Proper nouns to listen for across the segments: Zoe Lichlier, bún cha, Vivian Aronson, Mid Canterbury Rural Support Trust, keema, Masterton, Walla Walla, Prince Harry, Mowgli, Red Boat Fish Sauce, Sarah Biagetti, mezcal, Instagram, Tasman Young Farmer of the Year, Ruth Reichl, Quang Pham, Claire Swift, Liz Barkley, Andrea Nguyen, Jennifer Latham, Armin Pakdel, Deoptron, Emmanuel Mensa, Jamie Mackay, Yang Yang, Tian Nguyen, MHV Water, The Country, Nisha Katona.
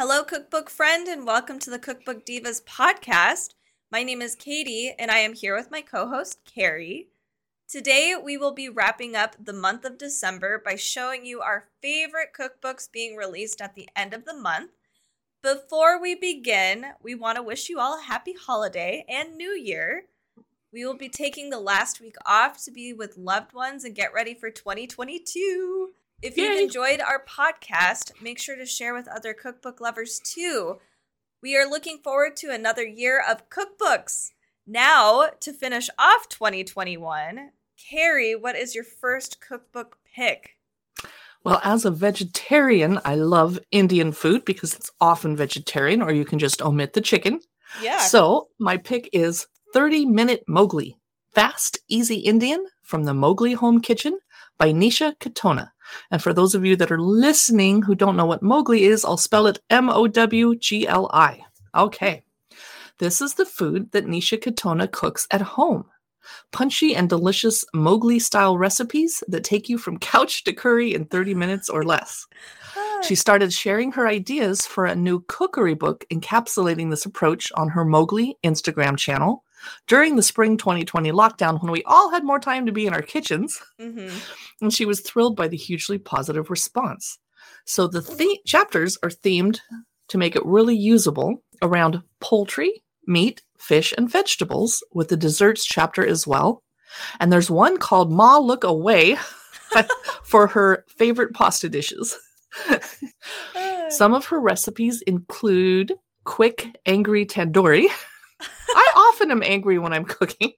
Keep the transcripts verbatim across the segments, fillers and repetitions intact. Hello, cookbook friend, and welcome to the Cookbook Divas podcast. My name is Katie, and I am here with my co-host, Carrie. Today, we will be wrapping up the month of December by showing you our favorite cookbooks being released at the end of the month. Before we begin, we want to wish you all a happy holiday and New Year. We will be taking the last week off to be with loved ones and get ready for twenty twenty-two. If you've Yay. enjoyed our podcast, make sure to share with other cookbook lovers too. We are looking forward to another year of cookbooks. Now, to finish off twenty twenty-one, Carrie, what is your first cookbook pick? Well, as a vegetarian, I love Indian food because it's often vegetarian, or you can just omit the chicken. Yeah. So my pick is thirty minute Mowgli, Fast, Easy Indian from the Mowgli Home Kitchen by Nisha Katona. And for those of you that are listening who don't know what Mowgli is, I'll spell it M O W G L I. Okay. This is the food that Nisha Katona cooks at home. Punchy and delicious Mowgli-style recipes that take you from couch to curry in thirty minutes or less. She started sharing her ideas for a new cookery book encapsulating this approach on her Mowgli Instagram channel during the spring twenty twenty lockdown when we all had more time to be in our kitchens. Mm-hmm. And she was thrilled by the hugely positive response. So the, the- chapters are themed to make it really usable around poultry, meat, fish, and vegetables, with the desserts chapter as well. And there's one called Ma Look Away for her favorite pasta dishes. Some of her recipes include quick, angry tandoori. I often am angry when I'm cooking.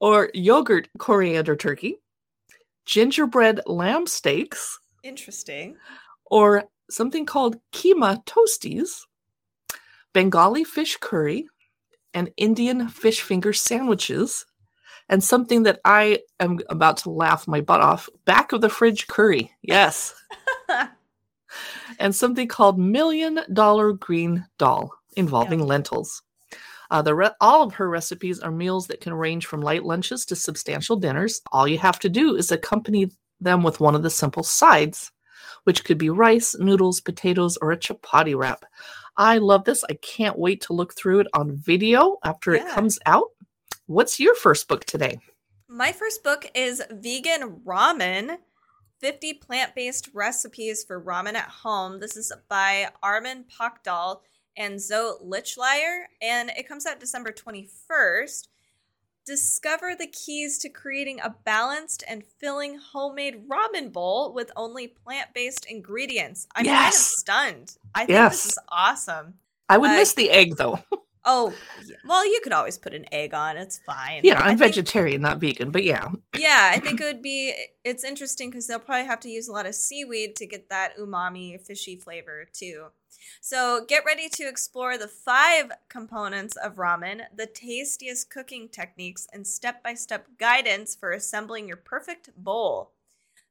Or yogurt coriander turkey. Gingerbread lamb steaks. Interesting. Or something called keema toasties. Bengali fish curry, and Indian fish finger sandwiches, and something that I am about to laugh my butt off, back of the fridge curry. Yes. And something called Million Dollar Green Dal involving yeah. lentils. Uh, the re- all of her recipes are meals that can range from light lunches to substantial dinners. All you have to do is accompany them with one of the simple sides, which could be rice, noodles, potatoes, or a chapati wrap. I love this. I can't wait to look through it on video after yeah. it comes out. What's your first book today? My first book is Vegan Ramen, fifty Plant-Based Recipes for Ramen at Home. This is by Armin Pakdel and Zoe Lichlier, and it comes out December twenty-first. Discover the keys to creating a balanced and filling homemade ramen bowl with only plant-based ingredients. I'm yes. kind of stunned. I think yes. this is awesome. I would uh, miss the egg, though. Oh, well, you could always put an egg on. It's fine. Yeah, I'm I vegetarian, think, not vegan, but yeah. Yeah, I think it would be, it's interesting because they'll probably have to use a lot of seaweed to get that umami fishy flavor, too. So get ready to explore the five components of ramen, the tastiest cooking techniques, and step-by-step guidance for assembling your perfect bowl.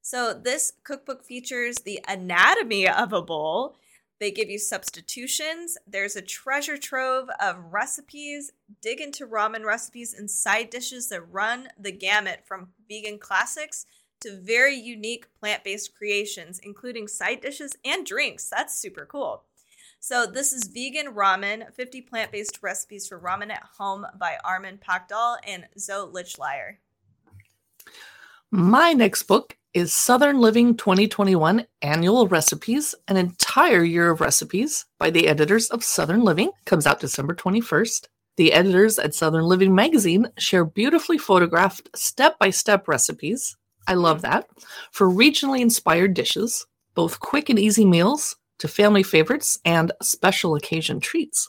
So this cookbook features the anatomy of a bowl. They give you substitutions. There's a treasure trove of recipes. Dig into ramen recipes and side dishes that run the gamut from vegan classics to very unique plant-based creations, including side dishes and drinks. That's super cool. So this is Vegan Ramen, fifty Plant-Based Recipes for Ramen at Home by Armin Pakdel and Zoe Lichlier. My next book is Southern Living twenty twenty-one Annual Recipes, an entire year of recipes by the editors of Southern Living. Comes out December twenty-first. The editors at Southern Living magazine share beautifully photographed step-by-step recipes. I love that. For regionally inspired dishes, both quick and easy meals, to family favorites and special occasion treats.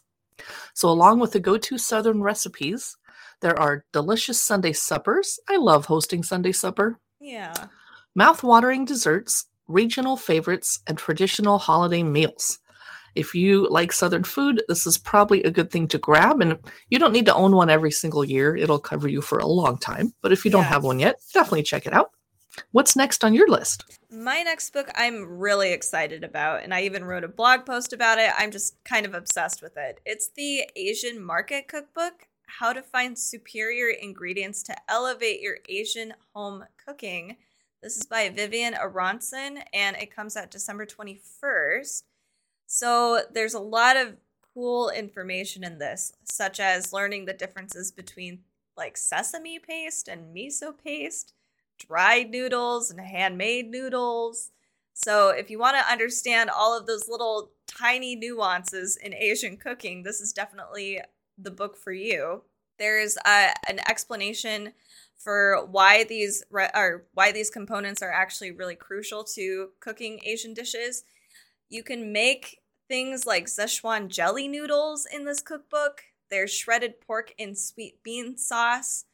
So along with the go-to Southern recipes, there are delicious Sunday suppers. I love hosting Sunday supper. Yeah. Mouth-watering desserts, regional favorites, and traditional holiday meals. If you like Southern food, this is probably a good thing to grab. And you don't need to own one every single year. It'll cover you for a long time. But if you don't yeah. have one yet, definitely check it out. What's next on your list? My next book I'm really excited about, and I even wrote a blog post about it. I'm just kind of obsessed with it. It's the Asian Market Cookbook, How to Find Superior Ingredients to Elevate Your Asian Home Cooking. This is by Vivian Aronson, and it comes out December twenty-first. So there's a lot of cool information in this, such as learning the differences between like sesame paste and miso paste, dried noodles and handmade noodles. So if you want to understand all of those little tiny nuances in Asian cooking, this is definitely the book for you. There's uh, an explanation for why these re- or why these components are actually really crucial to cooking Asian dishes. You can make things like Szechuan jelly noodles in this cookbook. There's shredded pork in sweet bean sauce,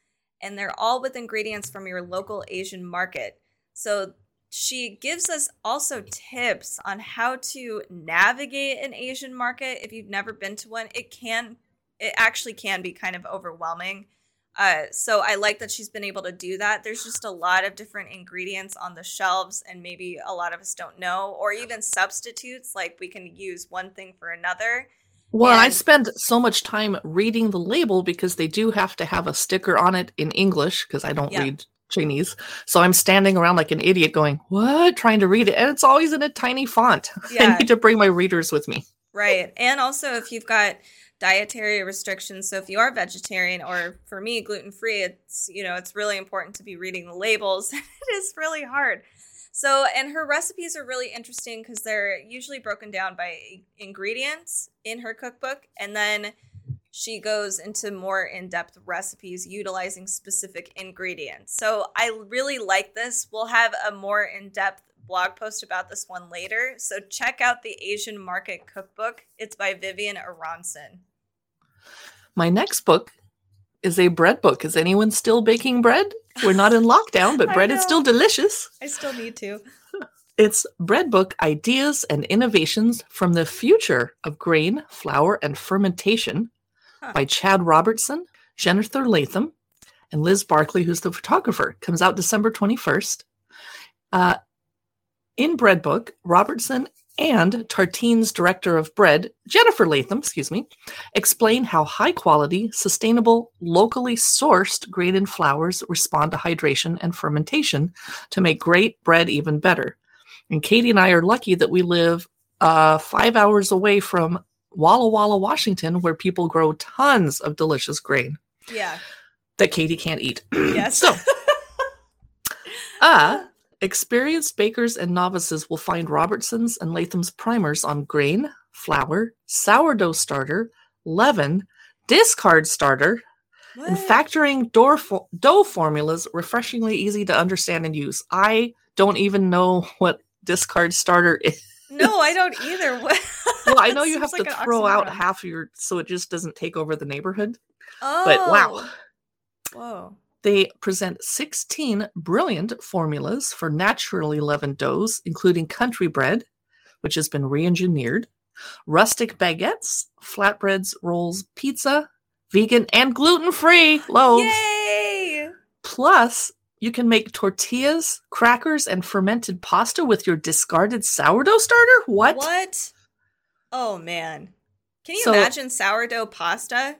and they're all with ingredients from your local Asian market. So she gives us also tips on how to navigate an Asian market. If you've never been to one, it can, it actually can be kind of overwhelming. Uh, so I like that she's been able to do that. There's just a lot of different ingredients on the shelves, and maybe a lot of us don't know, or even substitutes, like we can use one thing for another. Well, and I spend so much time reading the label because they do have to have a sticker on it in English because I don't yeah. read Chinese. So I'm standing around like an idiot going, what? Trying to read it. And it's always in a tiny font. Yeah. I need to bring my readers with me. Right. And also if you've got dietary restrictions, so if you are vegetarian or for me, gluten-free, it's, you know, it's really important to be reading the labels. It is really hard. So, and her recipes are really interesting because they're usually broken down by ingredients in her cookbook. And then she goes into more in-depth recipes utilizing specific ingredients. So I really like this. We'll have a more in-depth blog post about this one later. So check out the Asian Market Cookbook. It's by Vivian Aronson. My next book is a bread book. Is anyone still baking bread? We're not in lockdown, but bread is still delicious. I still need to. It's Bread Book Ideas and Innovations from the Future of Grain, Flour, and Fermentation huh. by Chad Robertson, Jennifer Latham, and Liz Barkley, who's the photographer. Comes out December twenty-first. Uh, in Bread Book, Robertson and Tartine's director of bread, Jennifer Latham, excuse me, explain how high-quality, sustainable, locally sourced grain and flours respond to hydration and fermentation to make great bread even better. And Katie and I are lucky that we live uh, five hours away from Walla Walla, Washington, where people grow tons of delicious grain. Yeah. That Katie can't eat. Yes. So, uh... experienced bakers and novices will find Robertson's and Latham's primers on grain, flour, sourdough starter, leaven, discard starter, what? and factoring dough, fo- dough formulas refreshingly easy to understand and use. I don't even know what discard starter is. No, I don't either. Well, I know you have like to throw out half of your, so it just doesn't take over the neighborhood. Oh. But wow. Whoa. They present sixteen brilliant formulas for naturally leavened doughs, including country bread, which has been re-engineered, rustic baguettes, flatbreads, rolls, pizza, vegan and gluten-free loaves. Yay! Plus, you can make tortillas, crackers, and fermented pasta with your discarded sourdough starter? What? What? Oh, man. Can you so, imagine sourdough pasta?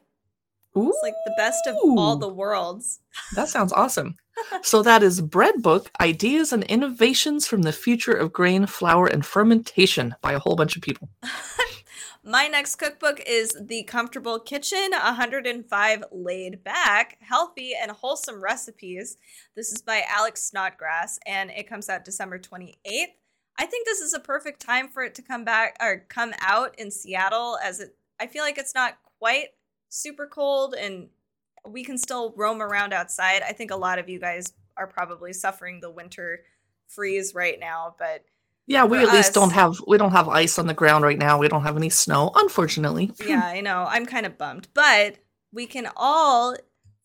Ooh. It's like the best of all the worlds. That sounds awesome. So that is Bread Book, Ideas and Innovations from the Future of Grain, Flour, and Fermentation by a whole bunch of people. My next cookbook is The Comfortable Kitchen, one hundred five Laid Back, Healthy and Wholesome Recipes. This is by Alex Snodgrass, and it comes out December twenty-eighth. I think this is a perfect time for it to come back or come out in Seattle, as it, I feel like it's not quite super cold and we can still roam around outside. I think a lot of you guys are probably suffering the winter freeze right now, but yeah, we at us, least don't have we don't have ice on the ground right now. We don't have any snow, unfortunately. Yeah, I know. I'm kind of bummed, but we can all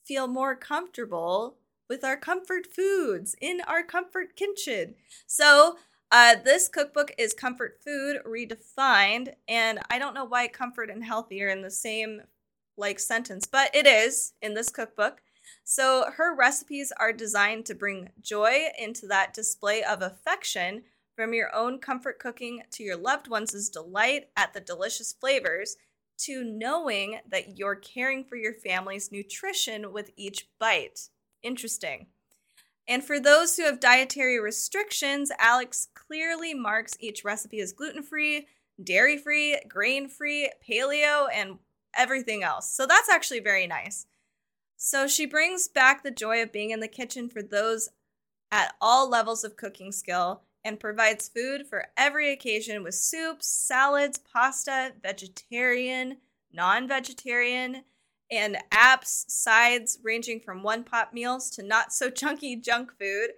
feel more comfortable with our comfort foods in our comfort kitchen. So Uh, this cookbook is Comfort Food Redefined, and I don't know why comfort and healthy are in the same like sentence, but it is in this cookbook. So her recipes are designed to bring joy into that display of affection, from your own comfort cooking to your loved ones' delight at the delicious flavors, to knowing that you're caring for your family's nutrition with each bite. Interesting. And for those who have dietary restrictions, Alex clearly marks each recipe as gluten-free, dairy-free, grain-free, paleo, and everything else. So that's actually very nice. So she brings back the joy of being in the kitchen for those at all levels of cooking skill and provides food for every occasion with soups, salads, pasta, vegetarian, non-vegetarian, and apps, sides ranging from one-pot meals to not-so-chunky junk food,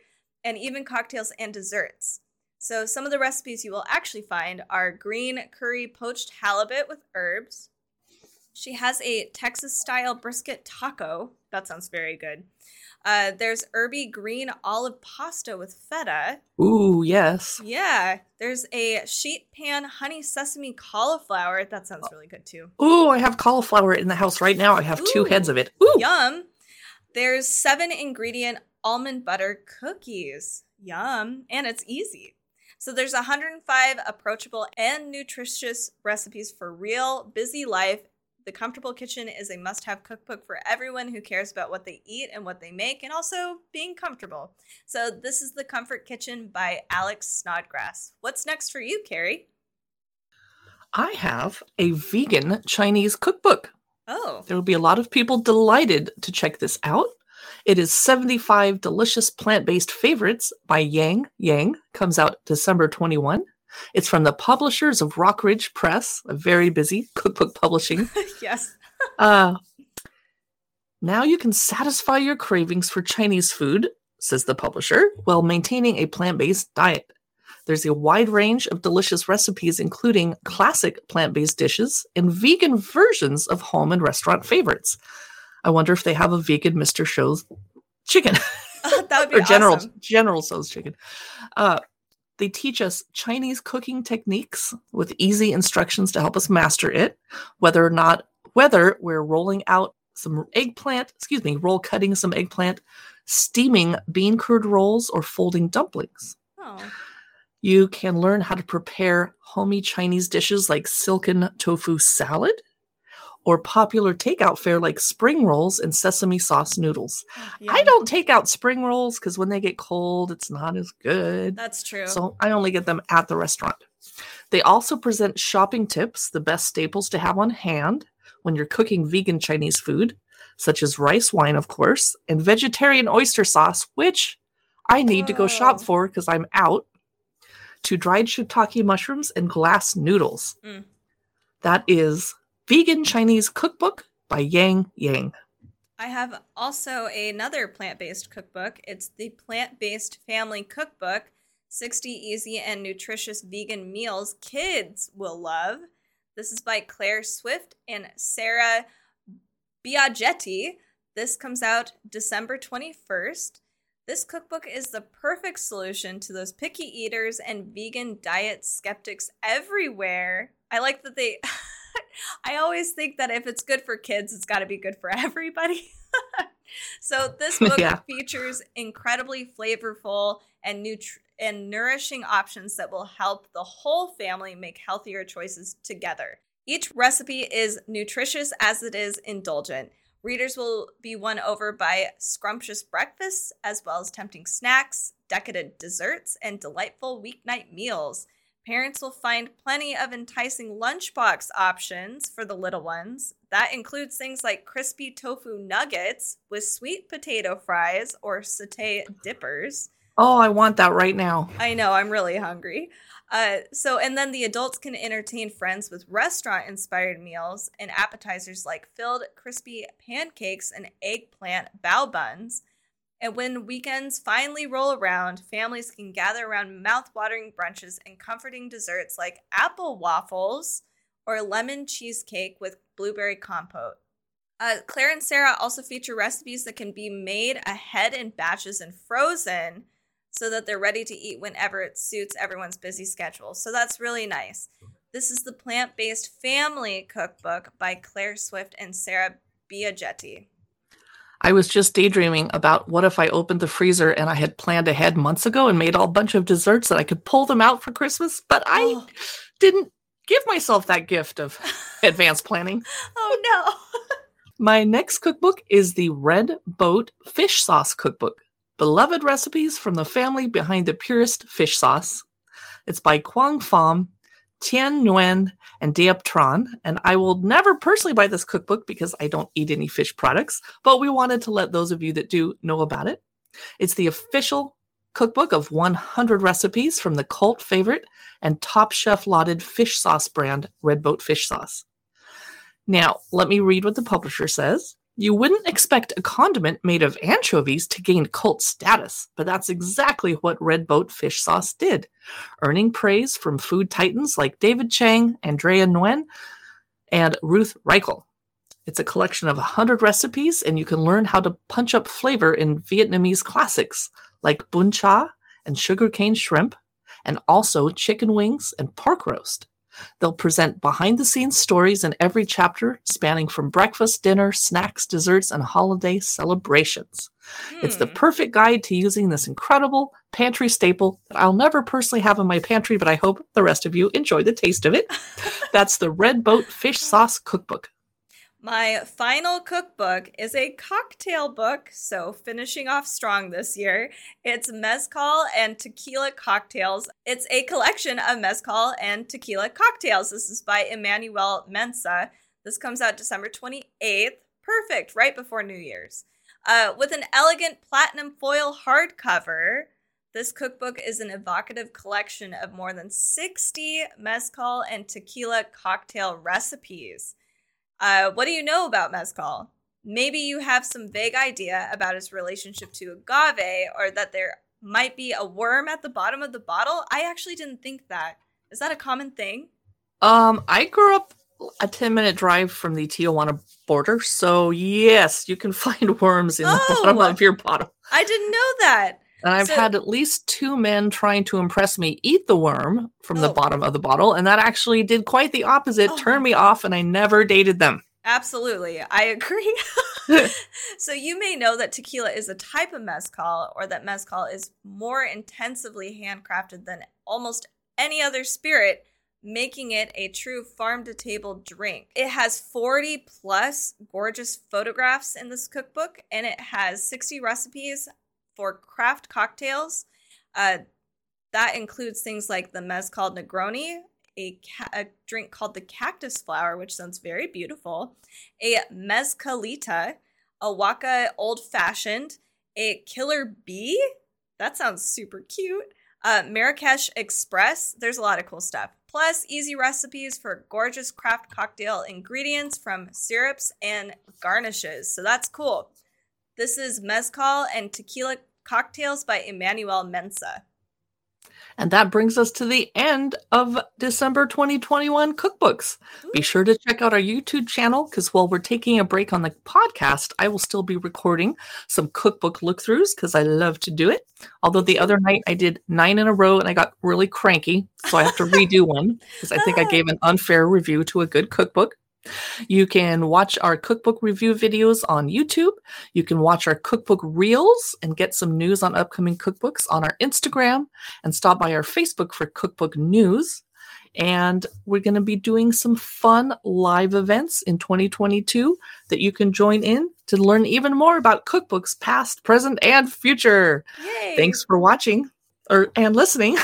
and even cocktails and desserts. So some of the recipes you will actually find are green curry poached halibut with herbs. She has a Texas-style brisket taco. That sounds very good. Uh, there's herby green olive pasta with feta. Ooh, yes. Yeah. There's a sheet pan honey sesame cauliflower. That sounds really good, too. Ooh, I have cauliflower in the house right now. I have Ooh, two heads of it. Ooh. Yum. There's seven-ingredient almond butter cookies. Yum. And it's easy. So there's one hundred five approachable and nutritious recipes for real, busy life. The Comfortable Kitchen is a must-have cookbook for everyone who cares about what they eat and what they make, and also being comfortable. So this is The Comfort Kitchen by Alex Snodgrass. What's next for you, Carrie? I have a vegan Chinese cookbook. Oh. There will be a lot of people delighted to check this out. It is seventy-five Delicious Plant-Based Favorites by Yang Yang. Comes out December twenty-first. It's from the publishers of Rockridge Press, a very busy cookbook publishing. Yes. uh, now you can satisfy your cravings for Chinese food, says the publisher, while maintaining a plant-based diet. There's a wide range of delicious recipes, including classic plant-based dishes and vegan versions of home and restaurant favorites. I wonder if they have a vegan Mister Show's chicken. Uh, that would be or General, awesome. General Show's chicken. Uh, They teach us Chinese cooking techniques with easy instructions to help us master it, whether or not, whether we're rolling out some eggplant, excuse me, roll cutting some eggplant, steaming bean curd rolls, or folding dumplings. Oh. You can learn how to prepare homey Chinese dishes like silken tofu salad or popular takeout fare like spring rolls and sesame sauce noodles. Yeah. I don't take out spring rolls because when they get cold, it's not as good. That's true. So I only get them at the restaurant. They also present shopping tips, the best staples to have on hand when you're cooking vegan Chinese food, such as rice wine, of course, and vegetarian oyster sauce, which I need oh. to go shop for because I'm out, to dried shiitake mushrooms and glass noodles. Mm. That is Vegan Chinese Cookbook by Yang Yang. I have also another plant-based cookbook. It's the Plant-Based Family Cookbook, sixty Easy and Nutritious Vegan Meals Kids Will Love. This is by Claire Swift and Sarah Biagetti. This comes out December twenty-first. This cookbook is the perfect solution to those picky eaters and vegan diet skeptics everywhere. I like that they... I always think that if it's good for kids, it's got to be good for everybody. So this book yeah. features incredibly flavorful and nutri- and nourishing options that will help the whole family make healthier choices together. Each recipe is nutritious as it is indulgent. Readers will be won over by scrumptious breakfasts, as well as tempting snacks, decadent desserts, and delightful weeknight meals. Parents will find plenty of enticing lunchbox options for the little ones. That includes things like crispy tofu nuggets with sweet potato fries or satay dippers. Oh, I want that right now. I know, I'm really hungry. Uh, so, and then the adults can entertain friends with restaurant-inspired meals and appetizers like filled crispy pancakes and eggplant bao buns. And when weekends finally roll around, families can gather around mouth-watering brunches and comforting desserts like apple waffles or lemon cheesecake with blueberry compote. Uh, Claire and Sarah also feature recipes that can be made ahead in batches and frozen so that they're ready to eat whenever it suits everyone's busy schedule. So that's really nice. This is the Plant-Based Family Cookbook by Claire Swift and Sarah Biagetti. I was just daydreaming about what if I opened the freezer and I had planned ahead months ago and made a bunch of desserts that I could pull them out for Christmas, but I oh. didn't give myself that gift of advanced planning. Oh, no. My next cookbook is the Red Boat Fish Sauce Cookbook, beloved recipes from the family behind the purest fish sauce. It's by Quang Pham, Tian Nguyen, and Deoptron. And I will never personally buy this cookbook because I don't eat any fish products, but we wanted to let those of you that do know about it. It's the official cookbook of one hundred recipes from the cult favorite and top chef lauded fish sauce brand, Red Boat Fish Sauce. Now, let me read what the publisher says. You wouldn't expect a condiment made of anchovies to gain cult status, but that's exactly what Red Boat Fish Sauce did, earning praise from food titans like David Chang, Andrea Nguyen, and Ruth Reichl. It's a collection of one hundred recipes, and you can learn how to punch up flavor in Vietnamese classics like bún cha and sugarcane shrimp, and also chicken wings and pork roast. They'll present behind-the-scenes stories in every chapter, spanning from breakfast, dinner, snacks, desserts, and holiday celebrations. Mm. It's the perfect guide to using this incredible pantry staple that I'll never personally have in my pantry, but I hope the rest of you enjoy the taste of it. That's the Red Boat Fish Sauce Cookbook. My final cookbook is a cocktail book, so finishing off strong this year. It's Mezcal and Tequila Cocktails. It's a collection of mezcal and tequila cocktails. This is by Emmanuel Mensa. This comes out December twenty-eighth. Perfect, right before New Year's. Uh, with an elegant platinum foil hardcover, this cookbook is an evocative collection of more than sixty mezcal and tequila cocktail recipes. Uh, what do you know about mezcal? Maybe you have some vague idea about its relationship to agave, or that there might be a worm at the bottom of the bottle. I actually didn't think that. Is that a common thing? Um, I grew up a ten-minute drive from the Tijuana border, so yes, you can find worms in oh, the bottom of your bottle. I didn't know that. And I've so, had at least two men trying to impress me eat the worm from oh. the bottom of the bottle. And that actually did quite the opposite, oh. turned me off, and I never dated them. Absolutely. I agree. So you may know that tequila is a type of mezcal, or that mezcal is more intensively handcrafted than almost any other spirit, making it a true farm-to-table drink. It has forty plus gorgeous photographs in this cookbook, and it has sixty recipes for craft cocktails. Uh, that includes things like the mezcal Negroni, a, ca- a drink called the cactus flower, which sounds very beautiful, a mezcalita, a waka old fashioned, a killer bee, that sounds super cute, uh, Marrakesh Express. There's a lot of cool stuff. Plus easy recipes for gorgeous craft cocktail ingredients from syrups and garnishes. So that's cool. This is Mezcal and Tequila Cocktails by Emmanuel Mensa. And that brings us to the end of December twenty twenty-one cookbooks. Ooh. Be sure to check out our YouTube channel, because while we're taking a break on the podcast, I will still be recording some cookbook look-throughs because I love to do it. Although the other night I did nine in a row and I got really cranky, so I have to redo one because I think I gave an unfair review to a good cookbook. You can watch our cookbook review videos on YouTube. You can watch our cookbook reels and get some news on upcoming cookbooks on our Instagram, and stop by our Facebook for cookbook news. And we're going to be doing some fun live events in twenty twenty-two that you can join in to learn even more about cookbooks past, present, and future. Yay. Thanks for watching or and listening.